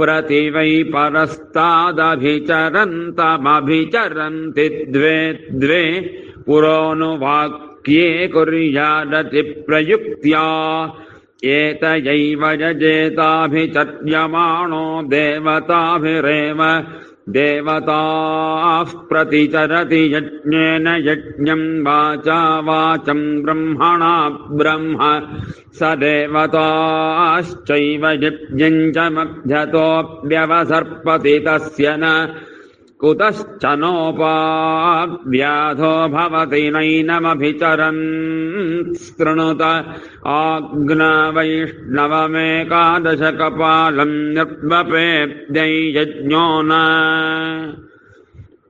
प्रतिवै परस्तादभिचरन्तमभिचरन्ति द्वे द्वे पुरोनुवाक्ये कुर्यादति प्रयुक्त्या एतयैव यजेताभिचर्यमाणो देवताभिरेव देवताः प्रतिचरति यज्ञेन यज्ञं वाचा वाचं ब्रह्मणा ब्रह्म स देवताश्चैव यज्ञं च मध्यतोऽप्यवसर्पति तस्य न कुतश्चनोपाव्याधो भवति नैनमभिचरन् शृणुत आज्ञवैष्णवमेकादशकपालं निर्वपेद्यै यज्ञो न